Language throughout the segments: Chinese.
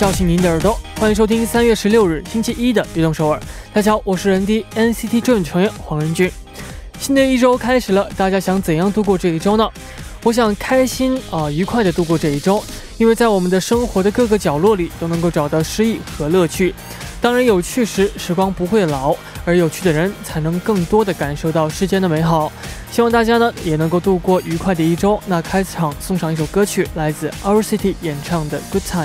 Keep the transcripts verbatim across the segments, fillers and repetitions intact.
叫醒您的耳朵，欢迎收听三月十六日星期一的《律动首尔》。大家好，我是人低 N C T Dream 成员黄仁俊。新的一周开始了，大家想怎样度过这一周呢？我想开心啊、呃，愉快地度过这一周，因为在我们的生活的各个角落里都能够找到诗意和乐趣。当然，有趣时时光不会老，而有趣的人才能更多地感受到世间的美好。希望大家呢也能够度过愉快的一周。那开场送上一首歌曲，来自 Our City 演唱的《Good Time》。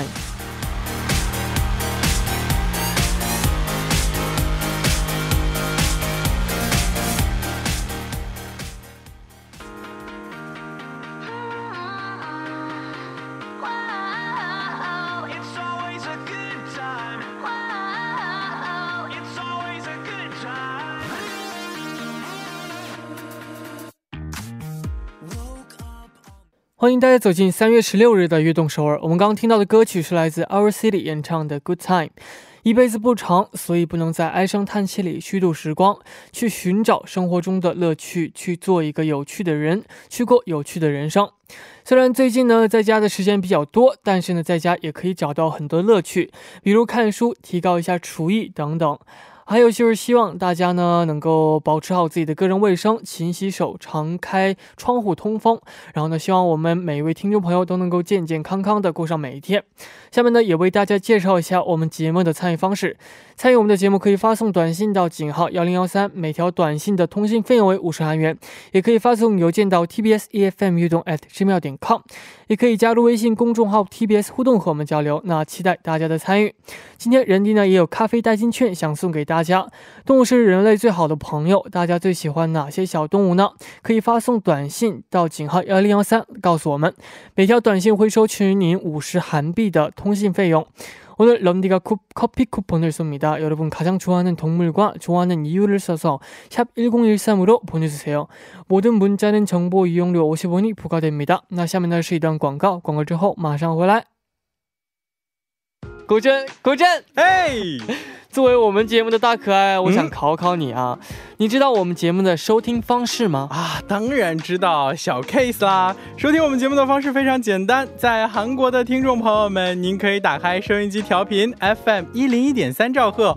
欢迎大家走进三月十六日的《悦动首尔》。我们刚刚听到的歌曲是来自 Our City 演唱的 Good Time。 一辈子不长，所以不能在唉声叹气里虚度时光，去寻找生活中的乐趣，去做一个有趣的人，去过有趣的人生。虽然最近呢在家的时间比较多，但是呢在家也可以找到很多乐趣，比如看书，提高一下厨艺等等。还有就是希望大家呢能够保持好自己的个人卫生，勤洗手，常开窗户通风。然后呢，希望我们每一位听众朋友都能够健健康康的过上每一天。下面呢也为大家介绍一下我们节目的参与方式。参与我们的节目可以发送短信到井号一零一三，每条短信的通信费用为五十韩元，也可以发送邮件到 tbsefm运动 at gmail 点 com， 也可以加入微信公众号 T B S 互动和我们交流。那期待大家的参与。今天人弟呢也有咖啡代金券想送给大家。大家，动物是人类最好的朋友，大家最喜欢哪些小动物呢？可以发送短信到井号一零一三告诉我们，每条短信会收取您五十韩币的通信费用。오늘 럼디가 커피 쿠폰을 쏩니다. 여러분 가장 좋아하는 동물과 좋아하는 이유를 써서 샵 일공일삼으로 보내주세요. 모든 문자는 정보 이용료 오십 원이 부과됩니다. 那下面呢是一段广告，广告之后马上回来。 古筝古筝， 嘿， 作为我们节目的大可爱，我想考考你啊， 你知道我们节目的收听方式吗？ 啊，当然知道， 小case啦。 收听我们节目的方式非常简单， 在韩国的听众朋友们， 您可以打开收音机调频 F M 一零一点三兆赫，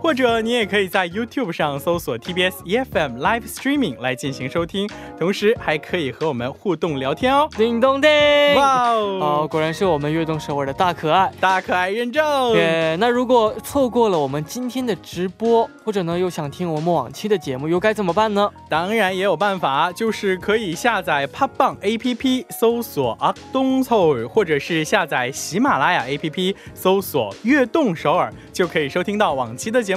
或者你也可以在 YouTube 上搜索 T B S E F M Live Streaming 来进行收听， 同时还可以和我们互动聊天哦。 叮咚叮， 哇哦， 果然是我们悦动首尔的大可爱大可爱认证。 那如果错过了我们今天的直播， 或者呢又想听我们往期的节目又该怎么办呢？ 当然也有办法， 就是可以下载 팟빵 A P P 搜索 악동서울， 或者是下载喜马拉雅 A P P 搜索悦动首尔， 就可以收听到往期的节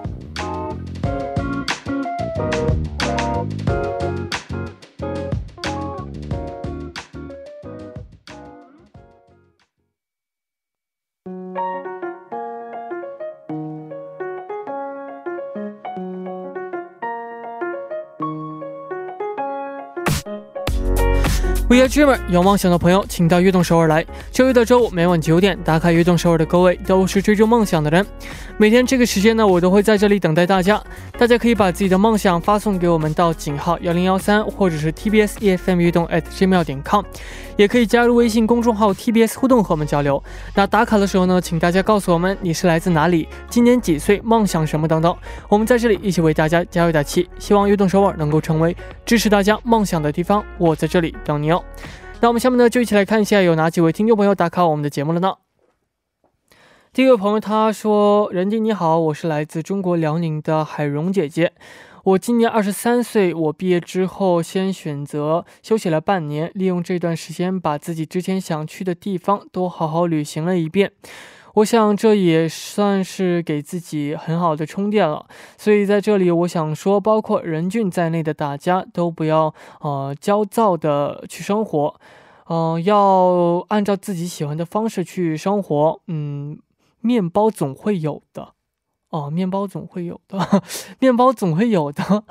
We are Dreamer， 有梦想的朋友请到悦动首尔来。 周一到周五每晚九点， 打卡悦动首尔的各位， 都是追逐梦想的人。 每天这个时间呢我都会在这里等待大家。 大家可以把自己的梦想发送给我们到 井号 一零一三， 或者是 T B S E F M运动 at gmail 点 com， 也可以加入微信公众号 T B S 互动和我们交流。 那打卡的时候呢请大家告诉我们你是来自哪里， 今年几岁， 梦想什么等等， 我们在这里一起为大家加油打气。 希望悦动首尔能够成为支持大家梦想的地方， 我在这里等你哦。 那我们下面呢就一起来看一下有哪几位听众朋友打卡我们的节目了呢。 第一位朋友他说， 仁弟你好， 我是来自中国辽宁的海荣姐姐， 我今年二十三岁， 我毕业之后先选择休息了半年， 利用这段时间把自己之前想去的地方都好好旅行了一遍， 我想这也算是给自己很好的充电了。 所以在这里我想说， 包括仁俊在内的大家都不要呃焦躁的去生活，面包总会有的。面包总会有的。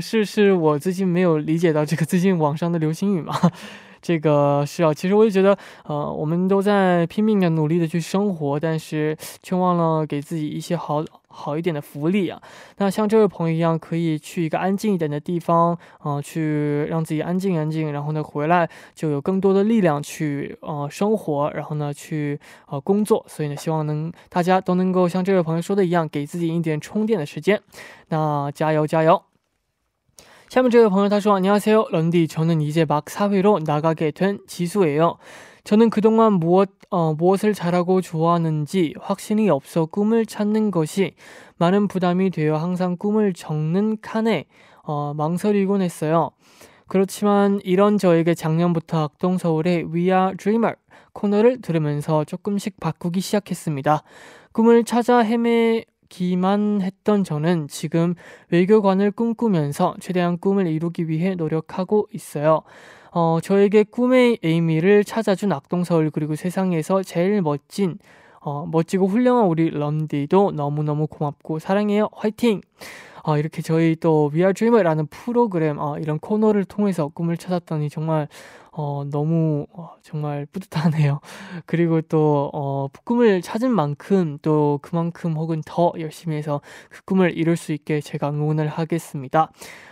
是是我最近没有理解到这个，最近网上的流行语嘛，这个是要其实我也觉得呃我们都在拼命的努力的去生活，但是却忘了给自己一些好好一点的福利啊。那像这位朋友一样可以去一个安静一点的地方，去让自己安静安静，然后呢回来就有更多的力量去呃生活，然后呢去呃工作，所以呢希望能大家都能够像这位朋友说的一样，给自己一点充电的时间。那加油加油。 下面这位朋友他说, 안녕하세요. 런디, 저는 이제 막 사회로 나가게 된 지수예요. 저는 그동안 무엇, 어, 무엇을 잘하고 좋아하는지 확신이 없어 꿈을 찾는 것이 많은 부담이 되어 항상 꿈을 적는 칸에 어, 망설이곤 했어요. 그렇지만 이런 저에게 작년부터 악동서울의 We Are Dreamer 코너를 들으면서 조금씩 바꾸기 시작했습니다. 꿈을 찾아 헤매 기만 했던 저는 지금 외교관을 꿈꾸면서 최대한 꿈을 이루기 위해 노력하고 있어요. 어, 저에게 꿈의 의미를 찾아준 악동서울 그리고 세상에서 제일 멋진 어, 멋지고 훌륭한 우리 런디도 너무너무 고맙고 사랑해요. 화이팅! 어, 이렇게 저희 또 We Are Dreamer라는 프로그램 어, 이런 코너를 통해서 꿈을 찾았더니 정말 어, 너무 어, 정말 뿌듯하네요. 그리고 또 어, 꿈을 찾은 만큼 또 그만큼 혹은 더 열심히 해서 그 꿈을 이룰 수 있게 제가 응원을 하겠습니다.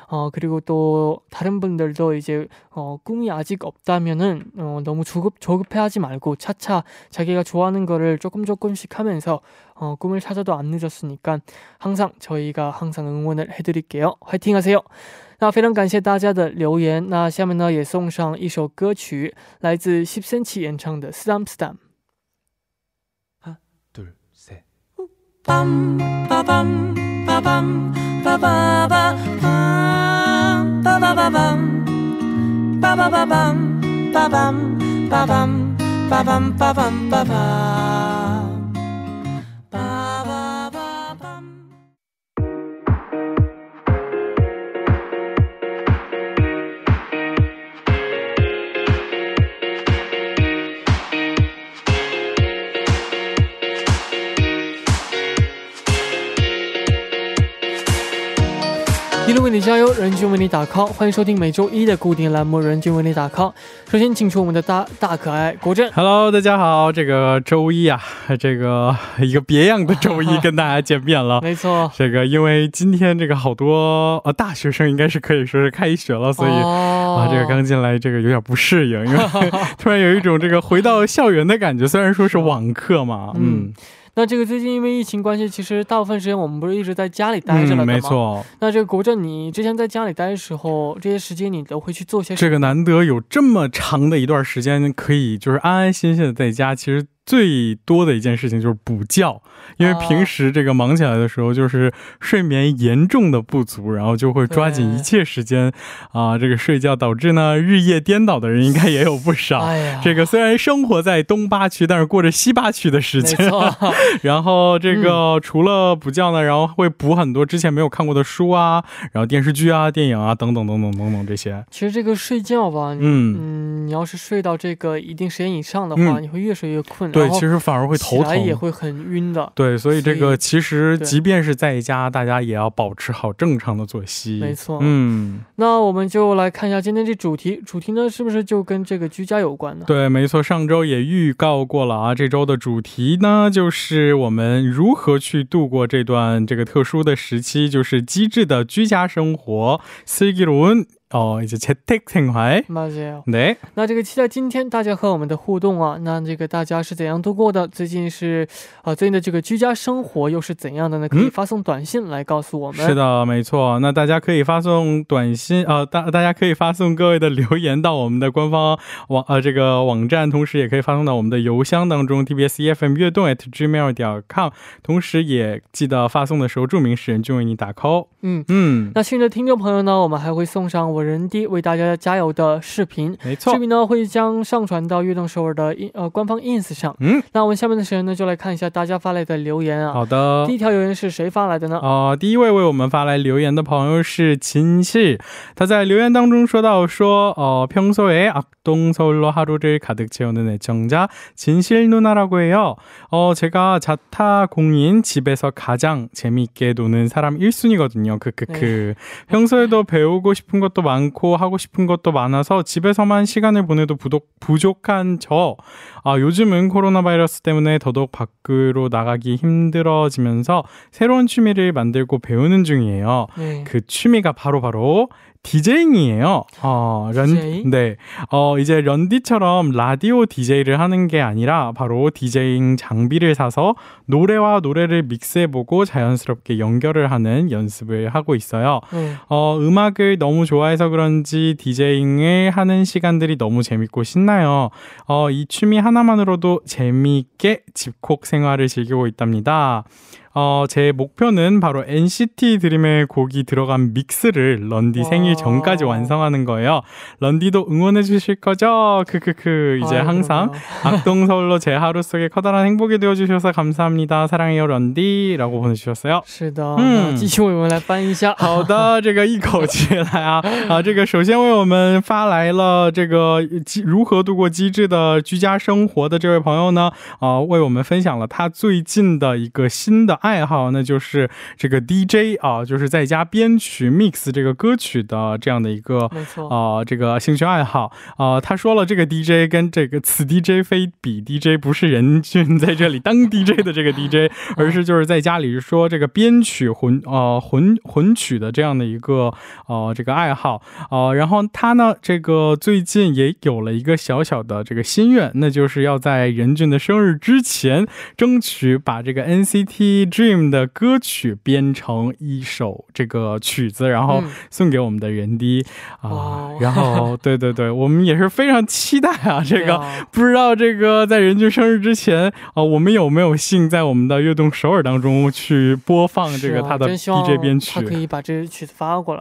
어, 그리고 또 다른 분들도 이제 어, 꿈이 아직 없다면은 어, 너무 조급, 조급해하지 말고 차차 자기가 좋아하는 거를 조금 조금씩 하면서 어, 꿈을 찾아도 안 늦었으니까 항상 저희가 항상 응원을 해드릴게요. 화이팅 하세요. 那非常感谢大家的留言，那下面呢也送上一首歌曲，来自 십센치 演唱的 Stam Stam。 하나 둘 셋。 一路为你加油，仁俊为你打 call，欢迎收听每周一的固定栏目仁俊为你打 call。首先请出我们的大大可爱国振。 Hello， 大家好，这个周一啊，这个一个别样的周一跟大家见面了。没错，这个因为今天这个好多大学生应该是可以说是开学了，所以啊这个刚进来这个有点不适应了，突然有一种这个回到校园的感觉，虽然说是网课嘛。嗯， 那这个最近因为疫情关系，其实大部分时间我们不是一直在家里待着了吗？那这个国振，你之前在家里待的时候，这些时间你都会去做些什么？这个难得有这么长的一段时间可以就是安安心心的在家，其实 最多的一件事情就是补觉，因为平时这个忙起来的时候就是睡眠严重的不足，然后就会抓紧一切时间啊这个睡觉，导致呢日夜颠倒的人应该也有不少。这个虽然生活在东八区，但是过着西八区的时间，然后这个除了补觉呢，然后会补很多之前没有看过的书啊，然后电视剧啊电影啊等等等等等等这些。其实这个睡觉吧，嗯你要是睡到这个一定时间以上的话，你会越睡越困。 对，所以这个其实即便是在家，大家也要保持好正常的作息。没错，嗯，那我们就来看一下今天这主题。主题呢是不是就跟这个居家有关的？对，没错，上周也预告过了啊，这周的主题呢就是我们如何去度过这这个特殊的时期，就是机智的居家生活 슬기로운 어, 이제 재택생활. 맞아요. 네. 나 지금 진짜 今天大家和我们的互动啊，那这个大家是怎样度过的？最近是呃最近的这个居家生活又是怎样的呢？可以发送短信来告诉我们。是的，没错。那大家可以发送短信啊，大大家可以发送各位的留言到我们的官方网呃这个网站，同时也可以发送到我们的邮箱当中 t b s e f m 乐动 at gmail 点 com， 同时也记得发送的时候注明是仁俊为你打 call。嗯嗯。那幸运的听众朋友呢，我们还会送上我。仁弟为大家加油的视频，没错，视频呢会将上传到悦动首尔的呃官方 ins 上。嗯，那我们下面的时间呢就来看一下大家发来的留言啊。好的，第一条留言是谁发来的呢？哦，第一位为我们发来留言的朋友是秦氏，他在留言当中说到说呃평소에 악동 서울로 하루를 가득 채우는 애청자 진실 누나라고 해요. 어 제가 자타공인 집에서 가장 재미있게 노는 사람 일 순위거든요. 크크크. 평소에도 배우고 싶은 것도 많고 하고 싶은 것도 많아서 집에서만 시간을 보내도 부족, 부족한 저. 아, 요즘은 코로나 바이러스 때문에 더더욱 밖으로 나가기 힘들어지면서 새로운 취미를 만들고 배우는 중이에요. 네. 그 취미가 바로바로 바로 디제잉이에요. 어, 런, 디제이? 네. 어, 이제 런디처럼 라디오 디제이를 하는 게 아니라 바로 디제잉 장비를 사서 노래와 노래를 믹스해보고 자연스럽게 연결을 하는 연습을 하고 있어요. 음. 어, 음악을 너무 좋아해서 그런지 디제잉을 하는 시간들이 너무 재밌고 신나요. 어, 이 취미 하나만으로도 재미있게 집콕 생활을 즐기고 있답니다. 어, 제 목표는 바로 엔시티 드림의 곡이 들어간 믹스를 런디 생일 전까지 완성하는 거예요. 런디도 응원해 주실 거죠? 크크크. 이제 아유, 항상 악동서울로 제 하루 속에 커다란 행복이 되어주셔서 감사합니다. 사랑해요 런디 라고 보내주셨어요. 是的，继续我们来翻一下。好的，这个一口气来啊。啊，这个首先为我们发来了这个如何度过机智的居家生活的这位朋友呢，啊，为我们分享了他最近的一个新的 爱好，那就是 这个 디제이 啊，就是在家编曲 mix 这个歌曲的这样的一个啊这个兴趣爱好啊。他说了这个 디제이 跟这个此 디제이 非彼 디제이 不是仁俊在这里当 디제이 的这个 디제이， 而是就是在家里说这个编曲混啊混混曲的这样的一个哦这个爱好啊。然后他呢这个最近也有了一个小小的这个心愿，那就是要在仁俊的生日之前争取把这个 엔시티 Dream 的歌曲编成一首这个曲子，然后送给我们的仁弟啊。然后对对对，我们也是非常期待啊，这个不知道这个在仁俊生日之前我们有没有幸在我们的悦动首尔当中去播放这个他的 디제이 编曲。 그이 맞을 파악을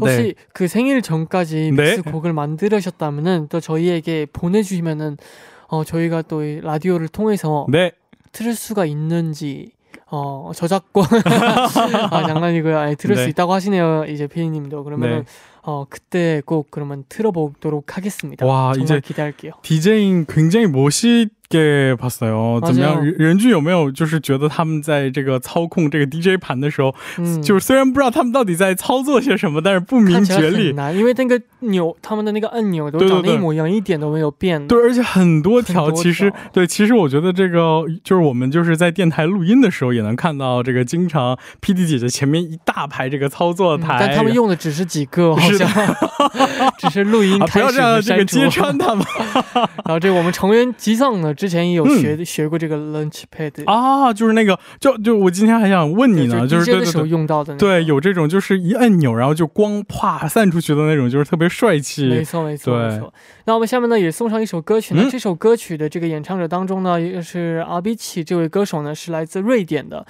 혹시 그 생일 전까지 믹스 곡을 만들으셨다면은 또 저희에게 보내주시면은 어 저희가 또 라디오를 통해서 틀을 수가 있는지. 어, 저작권. 아, 장난이고요. 아니, 들을 네. 수 있다고 하시네요. 이제 피디님도. 그러면은. 네. 어 그때 꼭 그러면 틀어보도록 하겠습니다. 와, 정말 이제 기대할게요. 디제잉 굉장히 멋있게 봤어요.怎么样，仁俊有没有就是觉得他们在这个操控这个 디제이 盘的时候，就是虽然不知道他们到底在操作些什么，但是不明觉厉。看起来很难，因为那个钮，他们的那个按钮都长得一模一样，一点都没有变。对，而且很多条其实，对，其实我觉得这个就是我们就是在电台录音的时候也能看到这个经常 피디 姐姐前面一大排这个操作台，但他们用的只是几个。 只是录音开始，不要这样这个揭穿他们。然后这个我们成员吉藏呢之前也有学学过这个 lunch pad 啊，就是那个就就我今天还想问你呢，就是对有这种就是一按钮然后就光啪散出去的那种，就是特别帅气。没错没错没错。那我们下面呢也送上一首歌曲呢，这首歌曲的这个演唱者当中呢是 阿比奇 这位歌手呢是来自瑞典的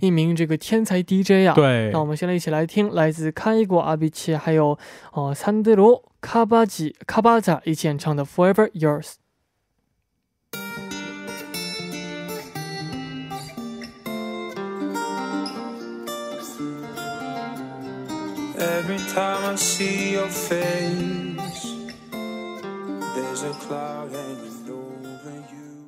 一名这个天才 디제이 啊。对，那我们先来一起来听来自开国阿比奇还有 어, 산드로 카바지, 카바자 이치 엔창의 Forever Yours. Every time I see your face there's a cloud hanging over you.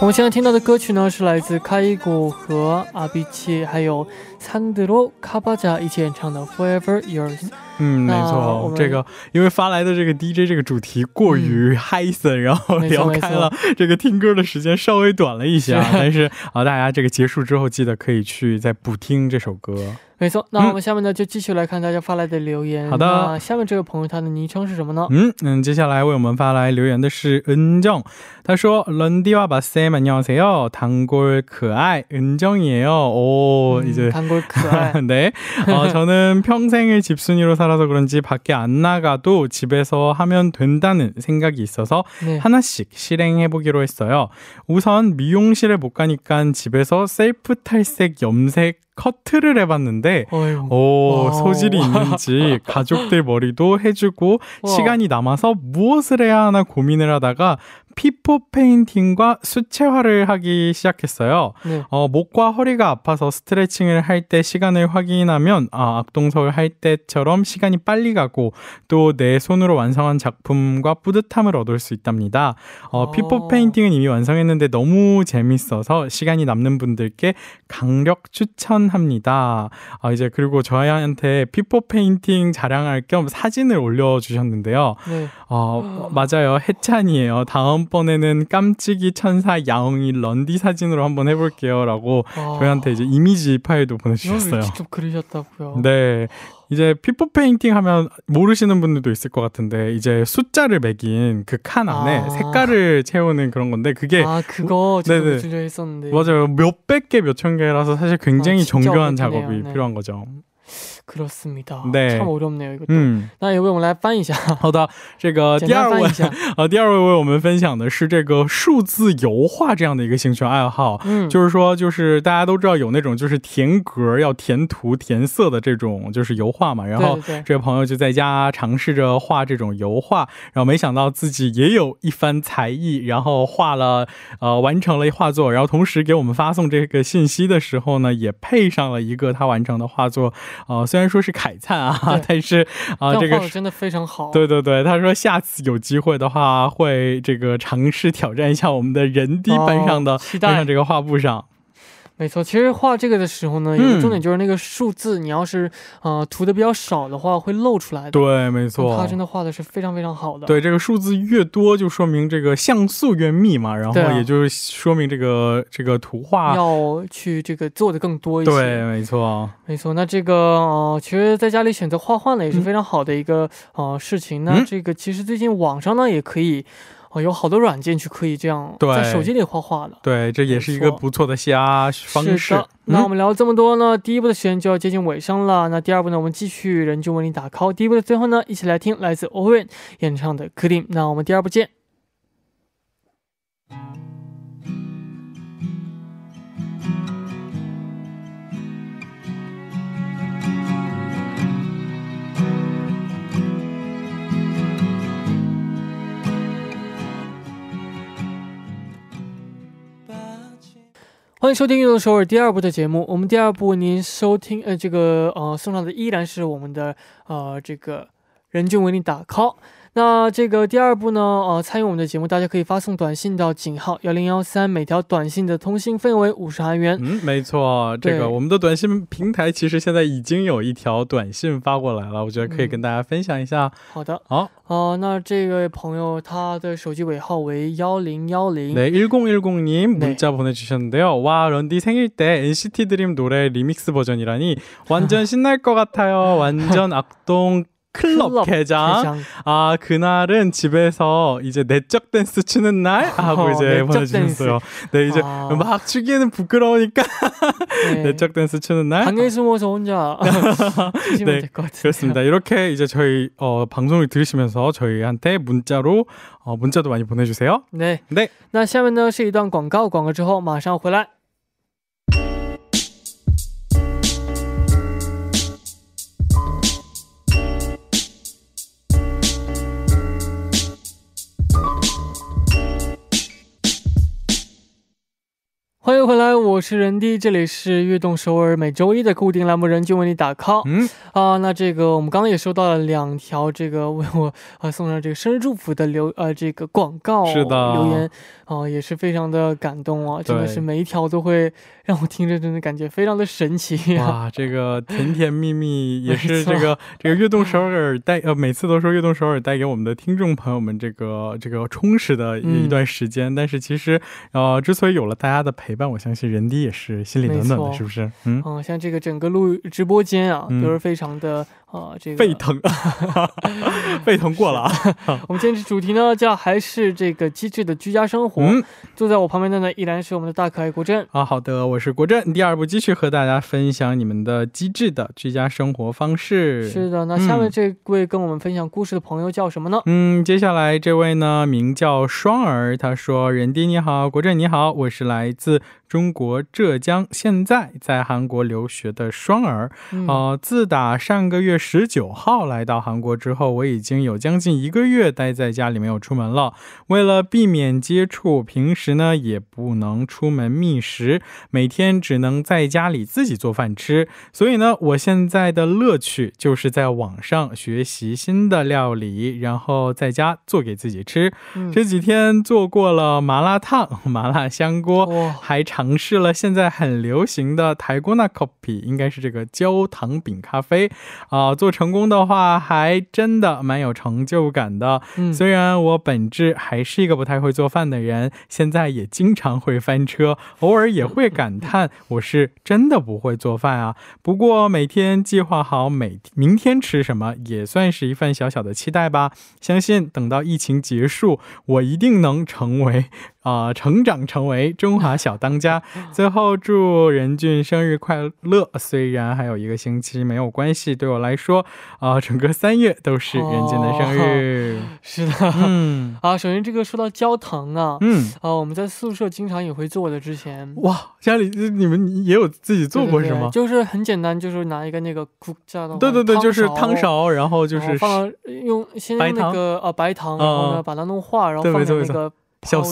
我们现在听到的歌曲呢是来自开果和阿比奇还有 산드로 카바자 이치 엔창의 Forever Yours. 嗯，没错，这个因为发来的这个 디제이 这个主题过于 嗨森， 然后聊开了这个听歌的时间稍微短了一下，但是啊大家这个结束之后记得可以去再补听这首歌。没错，那我们下面呢就继续来看大家发来的留言。好的，下面这个朋友他的昵称是什么呢？嗯，接下来为我们发来留言的是 은정， 他说 런디와 바쌤 안녕하세요. 단골 그아이 은정이에요. 오 이제 단골 그아이. 네. 어 저는 평생을 집순이로 살아서 그런지 밖에 안 나가도 집에서 하면 된다는 생각이 있어서 네. 하나씩 실행해보기로 했어요. 우선 미용실에 못 가니까 집에서 셀프 탈색 염색 커트를 해봤는데 오, 소질이 있는지 가족들 머리도 해주고 와. 시간이 남아서 무엇을 해야 하나 고민을 하다가 피포 페인팅과 수채화를 하기 시작했어요. 네. 어, 목과 허리가 아파서 스트레칭을 할 때 시간을 확인하면 아, 악동서울 할 때처럼 시간이 빨리 가고 또 내 손으로 완성한 작품과 뿌듯함을 얻을 수 있답니다. 어, 피포 페인팅은 이미 완성했는데 너무 재밌어서 시간이 남는 분들께 강력 추천합니다. 아, 이제 그리고 저희한테 피포 페인팅 자랑할 겸 사진을 올려주셨는데요. 네. 어, 맞아요. 해찬이에요. 다음 이번에는 깜찍이 천사 야옹이 런디 사진으로 한번 해볼게요 라고 와. 저희한테 이제 이미지 파일도 보내주셨어요. 직접 그리셨다고요? 네. 이제 피포 페인팅 하면 모르시는 분들도 있을 것 같은데 이제 숫자를 매긴 그 칸 안에 아. 색깔을 채우는 그런 건데 그게 아 그거 저도 들려 했었는데 맞아요. 몇백 개 몇천 개라서 사실 굉장히 아, 정교한 어렵네요. 작업이 네. 필요한 거죠. 可렇습니다。好的，这个第二位我们分享的是这个第二位我们分享的是这个数字油画这样的一个兴趣爱好，就是说就是大家都知道有那种就是填格要填图填色的这种就是油画嘛，然后这位朋友就在家尝试着画这种油画，然后没想到自己也有一番才艺，然后画了呃完成了一画作，然后同时给我们发送这个信息的时候呢也配上了一个他完成的画作 虽然说是慨灿啊，但是这个这个真的非常好。对对对，他说下次有机会的话会这个尝试挑战一下我们的人地班上的班上这个画布上。 没错，其实画这个的时候呢，因为重点就是那个数字，你要是呃涂的比较少的话会露出来。对，没错，他真的画的是非常非常好的。对，这个数字越多就说明有这个这个图画要去这个做的更多一点。对，没错，没错。那这个呃其实在家里选择画画呢也是非常好的一个呃事情。那这个其实最近网上呢也可以 有好多软件去可以这样在手机里画画了。对，这也是一个不错的嘻哈方式。那我们聊这么多呢，第一部的时间就要接近尾声了。那第二部呢，我们继续人均为你打call。第一部的最后呢，一起来听来自 Owen 演唱的 Cream。 那我们第二部见。 欢迎收听《运动首尔》第二部的节目。我们第二部您收听呃这个呃送上的依然是我们的呃这个人均为您打call。 那这个第二部呢呃参与我们的节目，大家可以发送短信到 井号一零一三， 每条短信的通信费为 五十韩元。 嗯，没错，这个我们的短信平台其实现在已经有一条短信发过来了，我觉得可以跟大家分享一下。好的，好。 어,那这位朋友他的手机尾号为 일공일공. 네, 일공일공님 문자 네. 보내주셨는데요. 와, 런디 생일 때 엔시티 드림 노래 리믹스 버전이라니 완전 신날 것 같아요. 완전 악동 클럽, 클럽 개장. 개장. 아, 그날은 집에서 이제 내적 댄스 추는 날 하고 이제 보내주셨어요. 네, 이제 아. 막 추기에는 부끄러우니까 네. 내적 댄스 추는 날. 방에 숨어서 혼자 추시면 네, 될 것 같아요. 그렇습니다. 이렇게 이제 저희 어, 방송을 들으시면서 저희한테 문자로 어, 문자도 많이 보내주세요. 네. 네. 那下面呢是一段广告，广告之后马上回来。 欢迎回来，我是仁弟， 这里是悦动首尔每周一的固定栏目人均为你打call。 啊那这个我们刚刚也收到了两条这个呃这个广告是的留言啊也是非常的感动啊，真的是每一条都会让我听着真的感觉非常的神奇哇。这个甜甜蜜蜜也是这个这个悦动首尔带呃每次都说悦动首尔带给我们的听众朋友们这个这个充实的一段时间，但是其实呃之所以有了大家的陪伴，我相信仁弟也是心里暖暖的，是不是？嗯，像这个整个录直播间啊都是非常的沸腾沸腾过了啊，我们今天是主题呢叫还是这个机智的居家生活。坐在我旁边的呢依然是我们的大可爱国珍。啊，好的，我是国珍。第二部继续和大家分享你们的机智的居家生活方式。是的，那下面这位跟我们分享故事的朋友叫什么呢？嗯，接下来这位呢名叫双儿，他说人丁你好，国珍你好， 我是来自中国浙江，现在在韩国留学的双儿。 自打上个月十九号来到韩国之后，我已经有将近一个月待在家里没有出门了。为了避免接触平时呢也不能出门觅食，每天只能在家里自己做饭吃。所以呢我现在的乐趣就是在网上学习新的料理，然后在家做给自己吃。这几天做过了麻辣烫，麻辣香锅，还尝 吃了现在很流行的台锅那커피，应该是这个焦糖饼咖啡。做成功的话还真的蛮有成就感的，虽然我本质还是一个不太会做饭的人，现在也经常会翻车，偶尔也会感叹我是真的不会做饭啊。不过每天计划好明天吃什么也算是一一份小小的期待吧，相信等到疫情结束我一定能成为 成长成为中华小当家。最后祝仁俊生日快乐，虽然还有一个星期没有关系，对我来说啊整个三月都是人间的生日。是的，啊首先这个说到焦糖啊，嗯啊我们在宿舍经常也会做的之前，哇家里你们也有自己做过是吗？就是很简单，就是拿一个那个苦加的，对对对，就是烫勺，然后就是白糖，白糖，把它弄化，然后放那个 泡，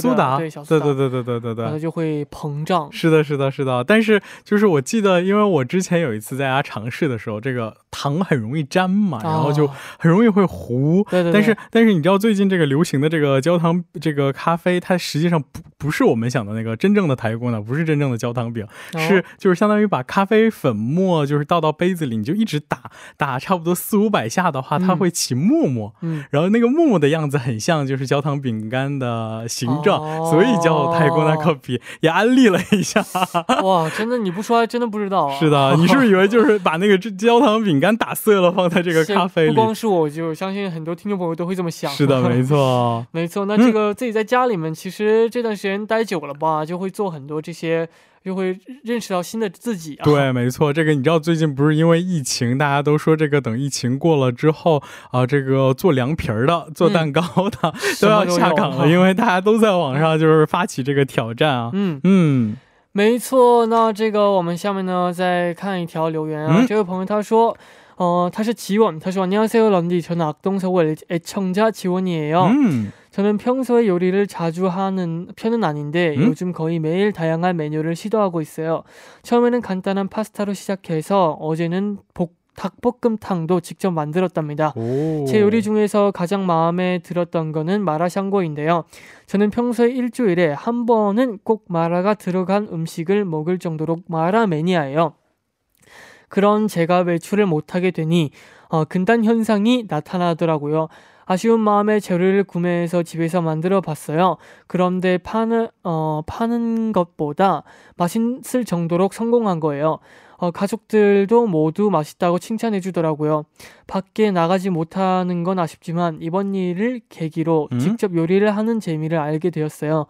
对对对对对对对，它就会膨胀。是的是的是的，但是就是我记得因为我之前有一次在家尝试的时候，这个糖很容易粘嘛，然后就很容易会糊，但是但是你叫最近这个流行的这个焦糖这个咖啡，它实际上不是我们想的那个真正的台锅呢，不是真正的焦糖饼，是就是相当于把咖啡粉末就是倒到杯子里，你就一直打打，差不多四五百下的话，它会起沫沫，然后那个沫沫的样子很像就是焦糖饼干的 形状，所以叫台锅那 咖啡。也安利了一下，哇真的你不说还真的不知道。是的，没错没错。那这个自己在家里面其实这段时间待久了吧，就会做很多这些，就会认识到新的自己。对没错，这个你知道最近不是因为疫情大家都说这个等疫情过了之后啊，这个做凉皮儿的做蛋糕的都要下岗了，因为大家都在网上就是发起这个挑战啊。嗯嗯， 没错。那这个我们下面呢再看一条留言啊，这位朋友他说 어, 다시 지원. 다시 안녕하세요, 런디. 저는 악동서울 애청자 지원이에요. 음. 저는 평소에 요리를 자주 하는 편은 아닌데 음? 요즘 거의 매일 다양한 메뉴를 시도하고 있어요. 처음에는 간단한 파스타로 시작해서 어제는 볶 닭볶음탕도 직접 만들었답니다. 오. 제 요리 중에서 가장 마음에 들었던 거는 마라샹궈인데요. 저는 평소에 일주일에 한 번은 꼭 마라가 들어간 음식을 먹을 정도로 마라 매니아예요. 그런 제가 외출을 못하게 되니 어, 근단 현상이 나타나더라고요. 아쉬운 마음에 재료를 구매해서 집에서 만들어 봤어요. 그런데 파는, 어, 파는 것보다 맛있을 정도로 성공한 거예요. 어, 가족들도 모두 맛있다고 칭찬해 주더라고요. 밖에 나가지 못하는 건 아쉽지만 이번 일을 계기로 음? 직접 요리를 하는 재미를 알게 되었어요.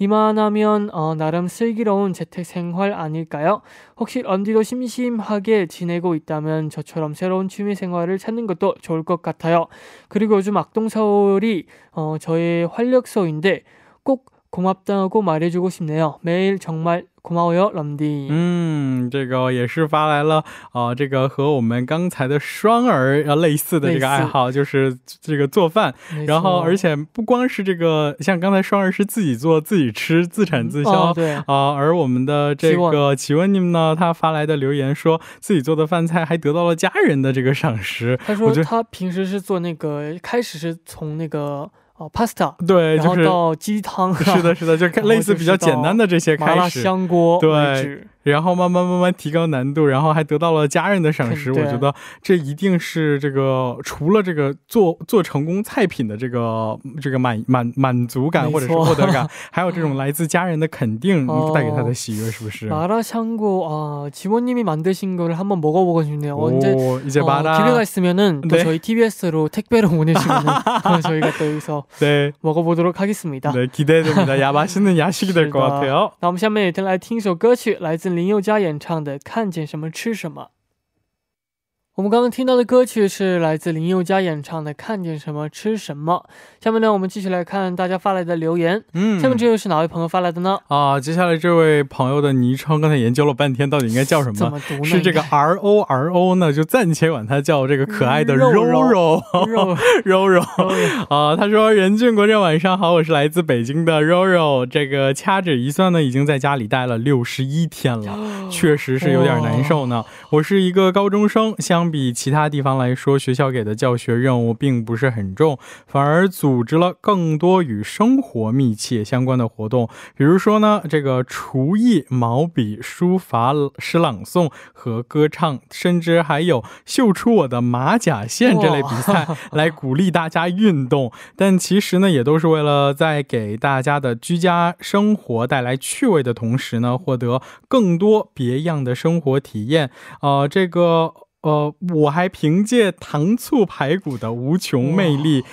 이만하면 어, 나름 슬기로운 재택생활 아닐까요? 혹시 런디도 심심하게 지내고 있다면 저처럼 새로운 취미생활을 찾는 것도 좋을 것 같아요. 그리고 요즘 악동서울이 어, 저의 활력소인데 꼭 고맙다고 말해주고 싶네요. 매일 정말 고마워요, 런디. 음, 这个也是发来了啊，这个和我们刚才的双儿呃类似的这个爱好，就是这个做饭。然后而且不光是这个像刚才双儿是自己做自己吃，自产自销啊，而我们的这个齐文님呢，他发来的留言说自己做的饭菜还得到了家人的这个赏识。他说他平时是做那个开始是从那个 파스타，对，然后到鸡汤，是的是的，就类似比较简单的这些开始，麻辣香锅，对，然后慢慢慢慢提高难度，然后还得到了家人的赏识。我觉得这一定是这个除了这个做做成功菜品的这个这个满满满足感或者是获得感，还有这种来自家人的肯定带给他的喜悦，是不是？ 마라샹궈 아 지모님이 신거를 한번 먹어보거든요. 오, 언제 이제 어, 마라 기회가 있으면은 또 네. 저희 티비에스로 택배로 보내시면 저희가 또 여기서 네. 먹어보도록 하겠습니다. 네 기대됩니다. 야 맛있는 야식이 될 것 같아요. 那我们下面也来听一首歌曲，来自林宥嘉演唱的《看见什么吃什么》。 我们刚刚听到的歌曲是来自林宥嘉演唱的《看见什么吃什么》。下面呢，我们继续来看大家发来的留言。下面这位是哪位朋友的昵称？刚才研究了半天，到底应该叫什么？是这个 R O R O 呢，就暂且管他叫这个可爱的肉肉。肉肉，他说：“仁俊，昨天晚上好，我是来自北京的肉肉。这个掐指一算呢，已经在家里待了 六十一天了，确实是有点难受呢。 我是一个高中生， 相比其他地方来说，学校给的教学任务并不是很重，反而组织了更多与生活密切相关的活动，比如说呢这个厨艺、毛笔、书法、诗朗诵和歌唱，甚至还有秀出我的马甲线这类比赛来鼓励大家运动。但其实呢，也都是为了在给大家的居家生活带来趣味的同时呢，获得更多别样的生活体验。 我还凭借糖醋排骨的无穷魅力，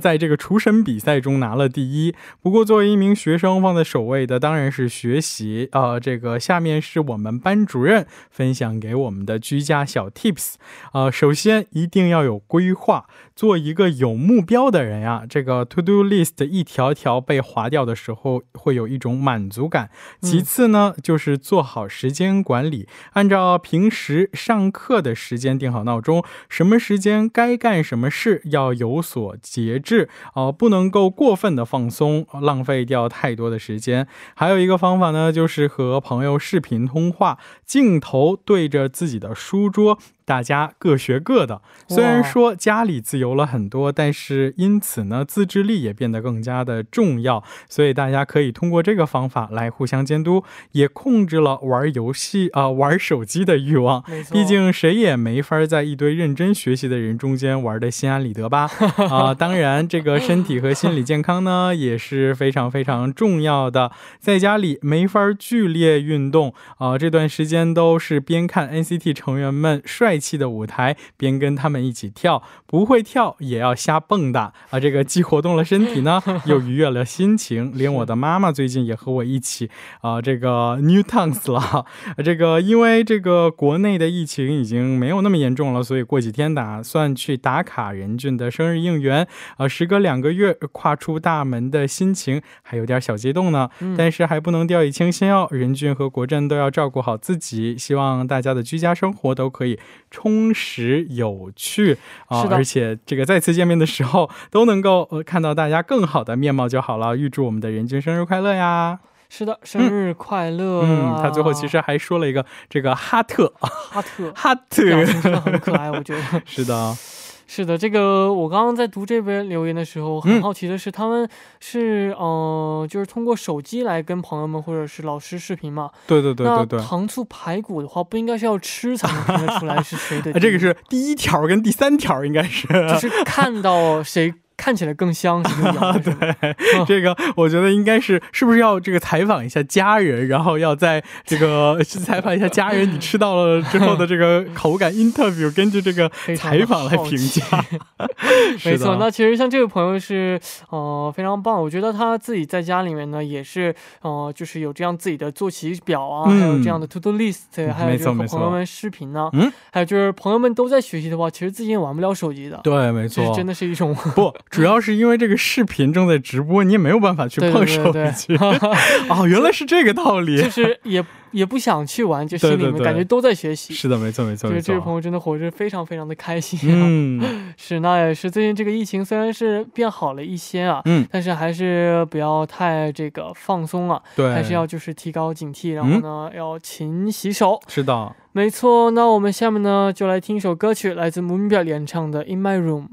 在这个厨神比赛中拿了第一。不过作为一名学生，放在首位的当然是学习。这个下面是我们班主任分享给我们的居家小 tips。 首先一定要有规划，做一个有目标的人呀。这个 to do list 一条条被划掉的时候，会有一种满足感。其次呢，就是做好时间管理，按照平时上课的时间定 好闹钟，什么时间该干什么事要有所节制，不能够过分的放松，浪费掉太多的时间。还有一个方法呢，就是和朋友视频通话，镜头对着自己的书桌， 大家各学各的。虽然说家里自由了很多，但是因此呢自制力也变得更加的重要，所以大家可以通过这个方法来互相监督，也控制了玩游戏啊玩手机的欲望。毕竟谁也没没法在一堆认真学习的人中间玩得心安理得吧。当然这个身体和心理健康呢也是非常非常重要的，在家里没法剧烈运动啊，这段时间都是边看 N C T 成员们帅 的舞台，边跟他们一起跳，不会跳也要瞎蹦跶啊！这个既活动了身体呢，又愉悦了心情，连我的妈妈最近也和我一起啊，这个 new tongues 了。这个因为这个国内的疫情已经没有那么严重了，所以过几天打算去打卡仁俊的生日应援啊，时隔两个月跨出大门的心情还有点小激动呢。但是还不能掉以轻心哦，仁俊和国振都要照顾好自己，希望大家的居家生活都可以 充实有趣，而且这个再次见面的时候都能够看到大家更好的面貌就好了。预祝我们的仁俊生日快乐呀！ 是的，生日快乐。嗯，他最后其实还说了一个这个 哈特哈特哈特，很可爱我觉得。是的 是的，是的，这个我刚刚在读这边留言的时候，很好奇的是，他们是嗯，就是通过手机来跟朋友们或者是老师视频嘛？对对对对对对。那糖醋排骨的话，不应该是要吃才能看得出来是谁的。这个是第一条跟第三条应该是，就是看到谁。 看起来更香是这样。这个我觉得应该是是不是要这个采访一下家人，然后要在这个采访一下家人你吃到了之后的这个口感interview，根据这个采访来评价。没错，那其实像这位朋友是非常棒，我觉得他自己在家里面呢也是就是有这样自己的作息表啊，还有这样的 to-do list， 还有这样的朋友们视频呢，还有就是朋友们都在学习的话，其实自己也玩不了手机的。对，没错，真的是一种不主要是因为 这个视频正在直播，你也没有办法去碰手机。哦，原来是这个道理。就是也 也不想去玩，就是你们感觉都在学习。是的，没错没错，这位朋友真的活着非常非常的开心。嗯，是，那也是最近这个疫情虽然是变好了一些啊，但是还是不要太这个放松啊，还是要就是提高警惕，然后呢要勤洗手。是的，没错。那我们下面呢就来听一首歌曲，来自 Moonbyul 演唱的 In My Room。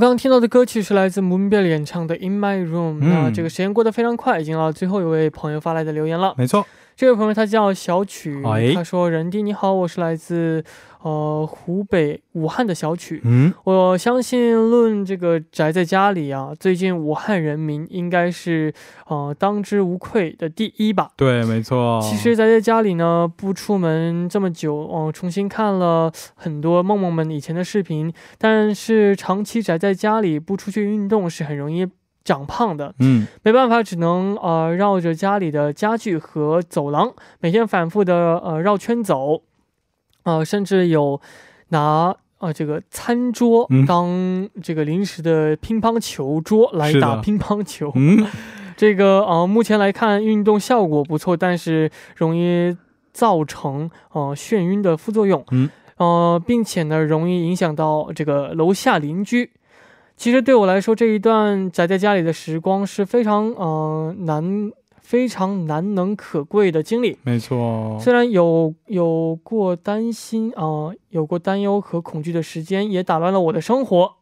刚刚听到的歌曲是来自 Moonbell 演唱的 In My Room、嗯、那这个时间过得非常快，已经到最后一位朋友发来的留言了。没错，这位朋友他叫小曲、哎、他说仁弟你好，我是来自呃湖北武汉的小曲、嗯、我相信论这个宅在家里啊，最近武汉人民应该是呃当之无愧的第一吧。对，没错。其实宅在家里呢，不出门这么久、呃、重新看了很多梦梦们以前的视频，但是长期宅在家里不出去运动是很容易长胖的，嗯，没办法，只能呃绕着家里的家具和走廊每天反复的呃绕圈走，呃，甚至有拿呃这个餐桌当这个临时的乒乓球桌来打乒乓球。嗯，这个呃目前来看运动效果不错，但是容易造成呃眩晕的副作用，嗯，呃，并且呢容易影响到这个楼下邻居。其实对我来说，这一段宅在家里的时光是非常呃难非常难能可贵的经历。没错，虽然有有过担心啊、呃，有过担忧和恐惧的时间，也打乱了我的生活，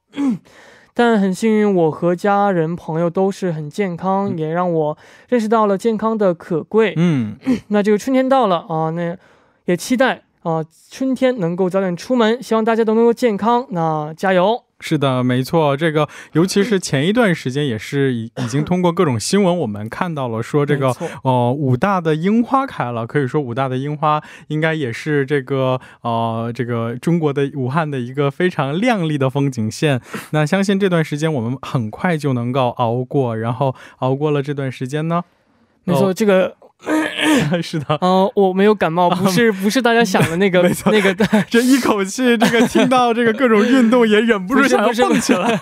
但很幸运，我和家人朋友都是很健康、嗯、也让我认识到了健康的可贵。嗯，那这个春天到了啊、呃，那也期待啊、呃、春天能够早点出门，希望大家都能够健康，那加油。是的，没错，这个尤其是前一段时间也是已已经通过各种新闻我们看到了，说这个呃武大的樱花开了，可以说武大的樱花应该也是这个呃这个中国的武汉的一个非常亮丽的风景线。那相信这段时间我们很快就能够熬过，然后熬过了这段时间呢，没错、哦、这个是的，哦、呃，我没有感冒，不是不是大家想的那个、嗯、那个，这一口气这个听到这个各种运动也忍不住想要蹦起来，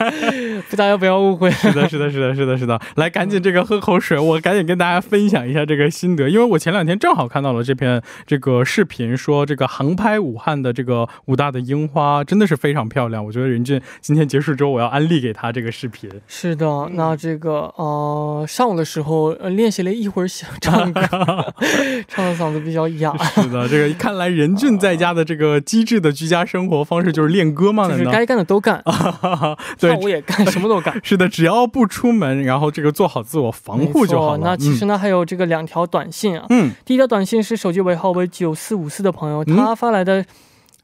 大家不要误会。是的，是的，是的，是的，是的，来赶紧这个喝口水，我赶紧跟大家分享一下这个心得，因为我前两天正好看到了这篇这个视频，说这个航拍武汉的这个武大的樱花真的是非常漂亮，我觉得仁俊今天结束之后我要安利给他这个视频。是的，那这个呃上午的时候、呃、练习了一会儿想唱歌。唱的嗓子比较哑。是的，这个看来仁俊在家的这个机智的居家生活方式就是练歌嘛，就是该干的都干，对，我也干，什么都干。是的，只要不出门，然后这个做好自我防护就好了。那其实呢、嗯、还有这个两条短信啊，嗯，第一条短信是手机尾号为九四五四的朋友、嗯、他发来的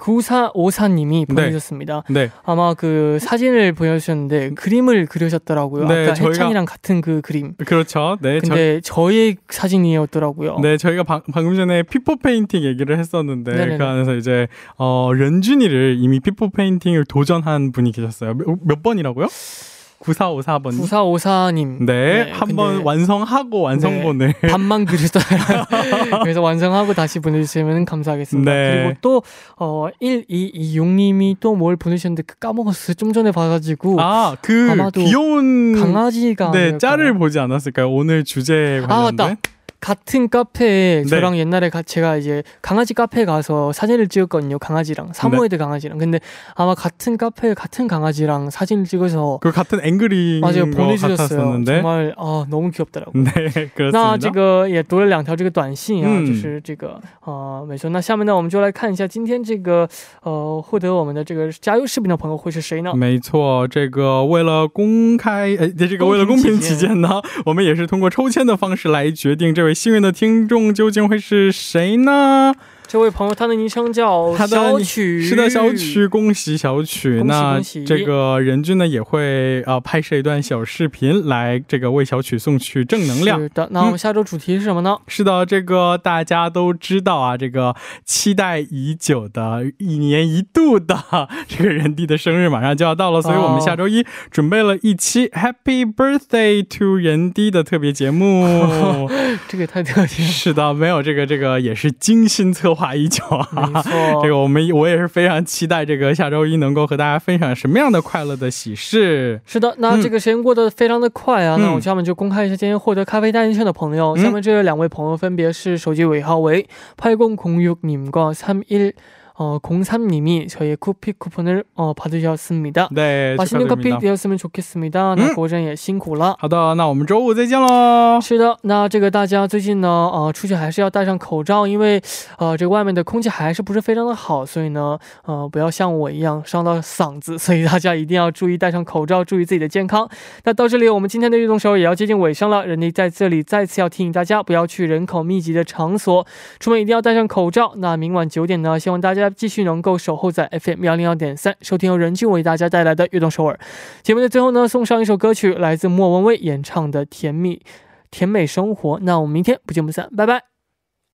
구사오사님이 보내주셨습니다. 네, 네. 아마 그 사진을 보여주셨는데 그림을 그리셨더라고요. 네, 아까 해찬이랑 같은 그 그림. 그렇죠. 네, 근데 저, 저의 사진이었더라고요. 네, 저희가 방, 방금 전에 피포 페인팅 얘기를 했었는데 네네네. 그 안에서 이제 어, 런준이를 이미 피포 페인팅을 도전한 분이 계셨어요. 몇, 몇 번이라고요? 구사오사 번. 구사오사님. 네, 네 한번 완성하고 완성본을. 네, 반만 그리셨어요. 그래서 완성하고 다시 보내주시면 감사하겠습니다. 네. 그리고 또 어, 일이이육님이 또 뭘 보내주셨는데 까먹었어요. 좀 전에 봐가지고. 아, 그 아마도 귀여운 강아지가. 네, 짤을 보지 않았을까요? 오늘 주제에 관련된. 아, 맞다. 같은 카페에 네. 저랑 옛날에 가, 제가 이제 강아지 카페에 가서 사진을 찍었거든요. 강아지랑 사모예드 네. 강아지랑. 근데 아마 같은 카페에 같은 강아지랑 사진을 찍어서 그 같은 앵글인 맞아요, 보내주셨어요. 정말 아, 너무 귀엽더라고요. 네, 그렇습니다. 那这个也读了两条这个短信啊，就是这个呃没错，那下面呢我们就来看一下今天这个呃获得我们的这个加油视频的朋友会是谁呢？没错，这个为了公开呃这个为了公平起见呢，我们也是通过抽签的方式来决定这位 幸运的听众究竟会是谁呢？这位朋友他的昵称叫小曲，是的，小曲，恭喜小曲。那这个仁俊呢也会拍摄一段小视频来这个为小曲送去正能量。那我们下周主题是什么呢？是的，这个大家都知道啊，这个期待已久的一年一度的这个仁弟的生日马上就要到了，所以我们下周一准备了一期 Happy Birthday to 仁弟的特别节目。这个太特别了，是的，没有这个这个也是精心策划已久啊。这个我们我也是非常期待这个下周一能够和大家分享什么样的快乐的喜事。是的，那这个时间过得非常的快啊，那我下面就公开一下今天获得咖啡代金券的朋友，下面这两位朋友分别是手机尾号为 팔공공육님과 삼일 어, 공삼님이 저희의 커피 쿠폰을 어, 받으셨습니다. 네, 맛있는 축하드립니다. 커피 되었으면 좋겠습니다. 음? 那大家고생也辛苦了。好的，那我们周五再见喽。是的，那这个大家最近呢，呃，出去还是要戴上口罩，因为呃，这个外面的空气还是不是非常的好，所以呢，呃，不要像我一零三上到嗓子，所以大家一定要注意戴上口罩，注意自己的健康。那到这里我们今天的运动首尔也要接近尾声了，人类再这里再次要提醒大家不要去人口密集的场所。除了一定要戴上口罩，那明晚九点呢，希望大家 继续能够守候在F M 一零二点三，收听由任俊为大家带来的悦动首尔。节目的最后呢，送上一首歌曲，来自莫文蔚演唱的甜蜜甜美生活。那我们明天不见不散，拜拜。